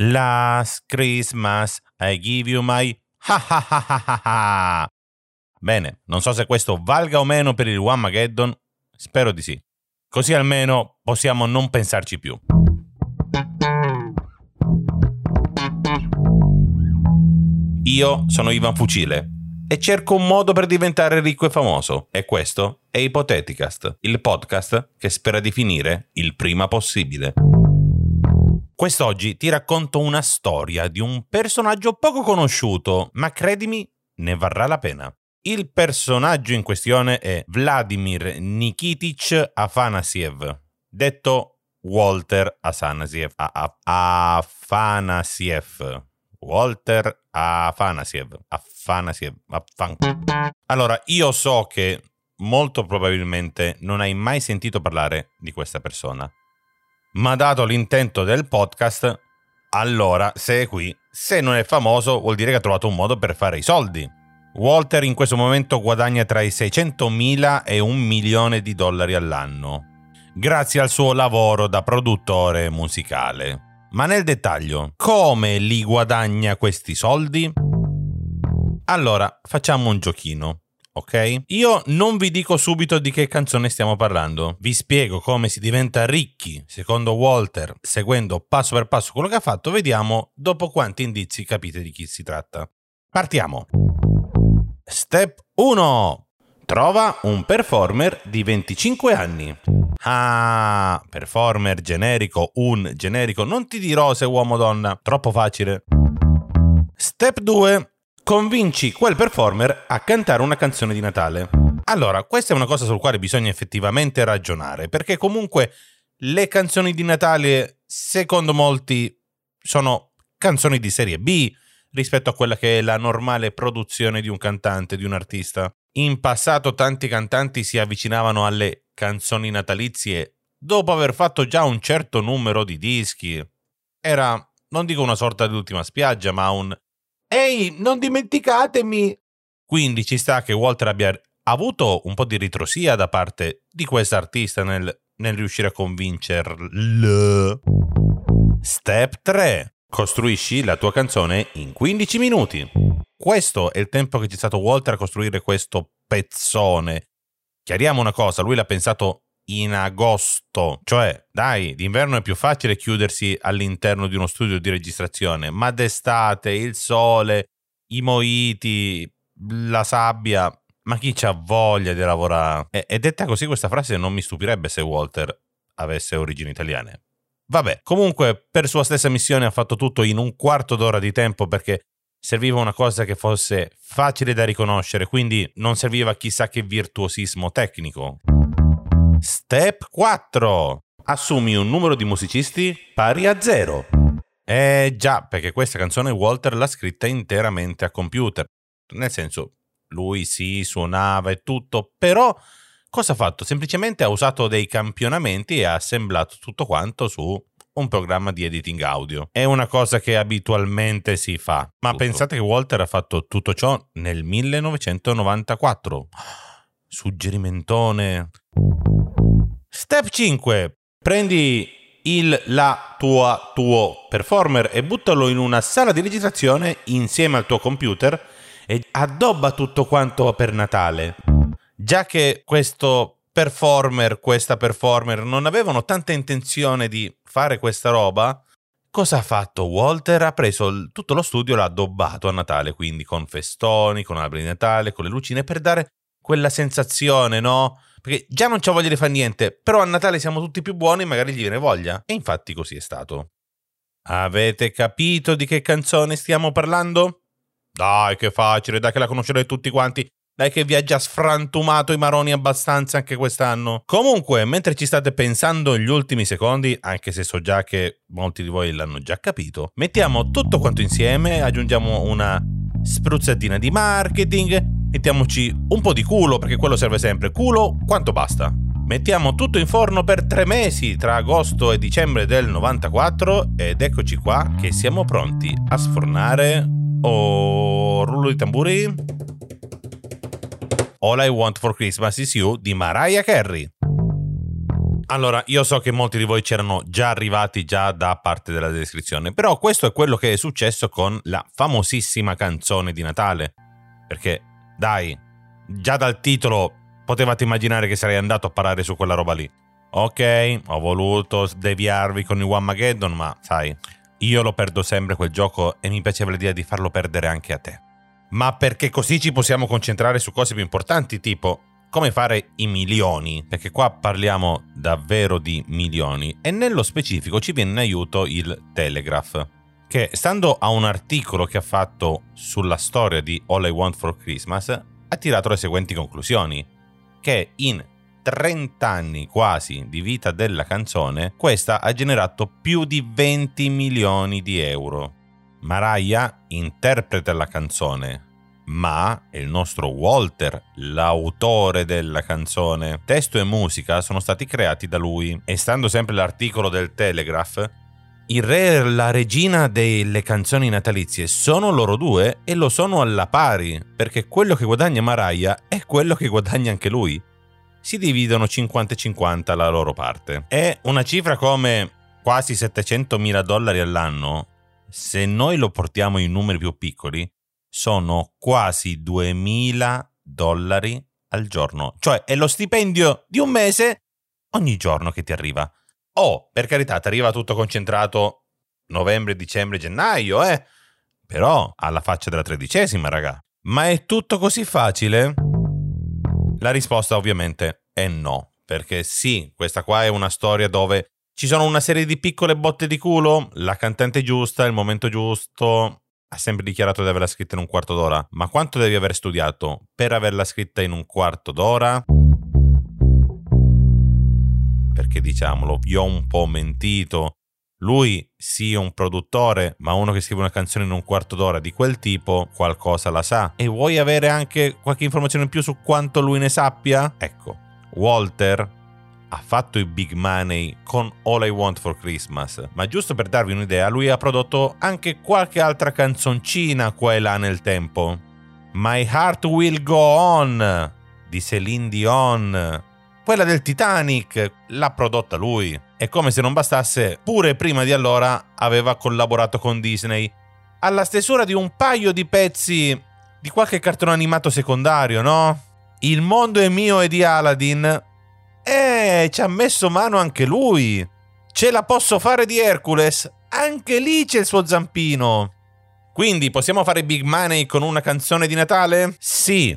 Last Christmas I give you my ha ha ha ha ha. Bene, non so se questo valga o meno per il One Mageddon, spero di sì. Così almeno possiamo non pensarci più. Io sono Ivan Fucile e cerco un modo per diventare ricco e famoso. E questo è Ipoteticast, il podcast che spera di finire il prima possibile. Quest'oggi ti racconto una storia di un personaggio poco conosciuto, ma credimi, ne varrà la pena. Il personaggio in questione è Vladimir Nikitich Afanasieff, detto Walter Afanasieff. Afanasieff. Walter Afanasieff. Afanasieff. Allora, io so che molto probabilmente non hai mai sentito parlare di questa persona, ma dato l'intento del podcast, allora se è qui, se non è famoso vuol dire che ha trovato un modo per fare i soldi. Walter in questo momento guadagna tra i 600.000 e $1 milione all'anno, grazie al suo lavoro da produttore musicale. Ma nel dettaglio, come li guadagna questi soldi? Allora, facciamo un giochino, ok? Io non vi dico subito di che canzone stiamo parlando. Vi spiego come si diventa ricchi, secondo Walter, seguendo passo per passo quello che ha fatto. Vediamo dopo quanti indizi capite di chi si tratta. Partiamo! Step 1. Trova un performer di 25 anni. Ah, performer generico, un generico. Non ti dirò se uomo o donna, troppo facile. Step 2. Convinci quel performer a cantare una canzone di Natale. Allora, questa è una cosa sul quale bisogna effettivamente ragionare, perché comunque le canzoni di Natale, secondo molti, sono canzoni di serie B, rispetto a quella che è la normale produzione di un cantante, di un artista. In passato tanti cantanti si avvicinavano alle canzoni natalizie dopo aver fatto già un certo numero di dischi. Era, non dico una sorta di ultima spiaggia, ma un «Ehi, non dimenticatemi!». Quindi ci sta che Walter abbia avuto un po' di ritrosia da parte di quest'artista nel riuscire a convincerlo. Step 3. Costruisci la tua canzone in 15 minuti. Questo è il tempo che c'è stato Walter a costruire questo pezzone. Chiariamo una cosa, lui l'ha pensato in agosto. Cioè, dai, d'inverno è più facile chiudersi all'interno di uno studio di registrazione, ma d'estate, il sole, i mojiti, la sabbia, ma chi c'ha voglia di lavorare? E detta così questa frase non mi stupirebbe se Walter avesse origini italiane. Vabbè, comunque per sua stessa missione ha fatto tutto in un quarto d'ora di tempo, perché serviva una cosa che fosse facile da riconoscere, quindi non serviva chissà che virtuosismo tecnico. Step 4. Assumi un numero di musicisti pari a 0. Già, perché questa canzone Walter l'ha scritta interamente a computer. Nel senso, lui sì, suonava e tutto, però... Cosa ha fatto? Semplicemente ha usato dei campionamenti e ha assemblato tutto quanto su un programma di editing audio. È una cosa che abitualmente si fa. Ma tutto. Pensate che Walter ha fatto tutto ciò nel 1994. Suggerimentone. Step 5. Prendi tuo performer e buttalo in una sala di registrazione insieme al tuo computer e addobba tutto quanto per Natale. Già che questa performer non avevano tanta intenzione di fare questa roba, cosa ha fatto Walter? Ha preso tutto lo studio, l'ha addobbato a Natale, quindi con festoni, con alberi di Natale, con le lucine, per dare quella sensazione, no? Perché già non c'ho voglia di fare niente, però a Natale siamo tutti più buoni e magari gli viene voglia. E infatti così è stato. Avete capito di che canzone stiamo parlando? Dai, che facile, dai che la conoscerete tutti quanti. Dai che vi ha già sfrantumato i maroni abbastanza anche quest'anno. Comunque, mentre ci state pensando gli ultimi secondi, anche se so già che molti di voi l'hanno già capito, mettiamo tutto quanto insieme, aggiungiamo una spruzzatina di marketing, mettiamoci un po' di culo, perché quello serve sempre, culo quanto basta. Mettiamo tutto in forno per 3 mesi, tra agosto e dicembre del 94, ed eccoci qua che siamo pronti a sfornare... Oh, rullo di tamburi... All I Want for Christmas is You di Mariah Carey. Allora, io so che molti di voi c'erano già arrivati già da parte della descrizione, però questo è quello che è successo con la famosissima canzone di Natale, perché dai, già dal titolo potevate immaginare che sarei andato a parare su quella roba lì. Ok, ho voluto deviarvi con il Whamageddon, ma sai, io lo perdo sempre quel gioco e mi piaceva l'idea di farlo perdere anche a te. Ma perché così ci possiamo concentrare su cose più importanti, tipo come fare i milioni, perché qua parliamo davvero di milioni, e nello specifico ci viene in aiuto il Telegraph, che stando a un articolo che ha fatto sulla storia di All I Want for Christmas ha tirato le seguenti conclusioni, che in 30 anni quasi di vita della canzone questa ha generato più di 20 milioni di euro. Mariah interpreta la canzone, ma il nostro Walter, l'autore della canzone, testo e musica sono stati creati da lui. E stando sempre l'articolo del Telegraph, il re e la regina delle canzoni natalizie sono loro due e lo sono alla pari, perché quello che guadagna Mariah è quello che guadagna anche lui. Si dividono 50-50 la loro parte. È una cifra come quasi $700.000 all'anno. Se noi lo portiamo in numeri più piccoli, sono quasi $2.000 al giorno. Cioè è lo stipendio di un mese ogni giorno che ti arriva. Oh, per carità, ti arriva tutto concentrato novembre, dicembre, gennaio, eh? Però alla faccia della 13ª, raga. Ma è tutto così facile? La risposta ovviamente è no. Perché sì, questa qua è una storia dove ci sono una serie di piccole botte di culo, la cantante giusta, il momento giusto. Ha sempre dichiarato di averla scritta in un quarto d'ora. Ma quanto devi aver studiato per averla scritta in un quarto d'ora? Perché diciamolo, vi ho un po' mentito. Lui sì è un produttore, ma uno che scrive una canzone in un quarto d'ora di quel tipo qualcosa la sa. E vuoi avere anche qualche informazione in più su quanto lui ne sappia? Ecco, Walter ha fatto i big money con All I Want for Christmas, ma giusto per darvi un'idea, lui ha prodotto anche qualche altra canzoncina qua e là nel tempo. My Heart Will Go On di Celine Dion, quella del Titanic, l'ha prodotta lui. E come se non bastasse, pure prima di allora aveva collaborato con Disney alla stesura di un paio di pezzi di qualche cartone animato secondario, no? Il mondo è mio e di Aladdin. Ci ha messo mano anche lui. Ce la posso fare di Hercules, anche lì c'è il suo zampino. Quindi possiamo fare big money con una canzone di Natale? Sì,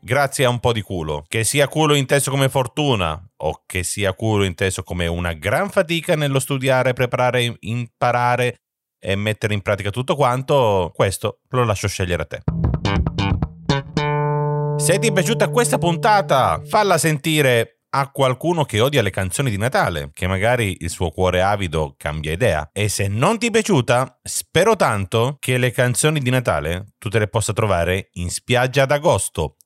grazie a un po' di culo. Che sia culo inteso come fortuna o che sia culo inteso come una gran fatica nello studiare, preparare, imparare e mettere in pratica tutto quanto, questo lo lascio scegliere a te. Se ti è piaciuta questa puntata, falla sentire a qualcuno che odia le canzoni di Natale, che magari il suo cuore avido cambia idea. E se non ti è piaciuta, spero tanto che le canzoni di Natale tu te le possa trovare in spiaggia ad agosto.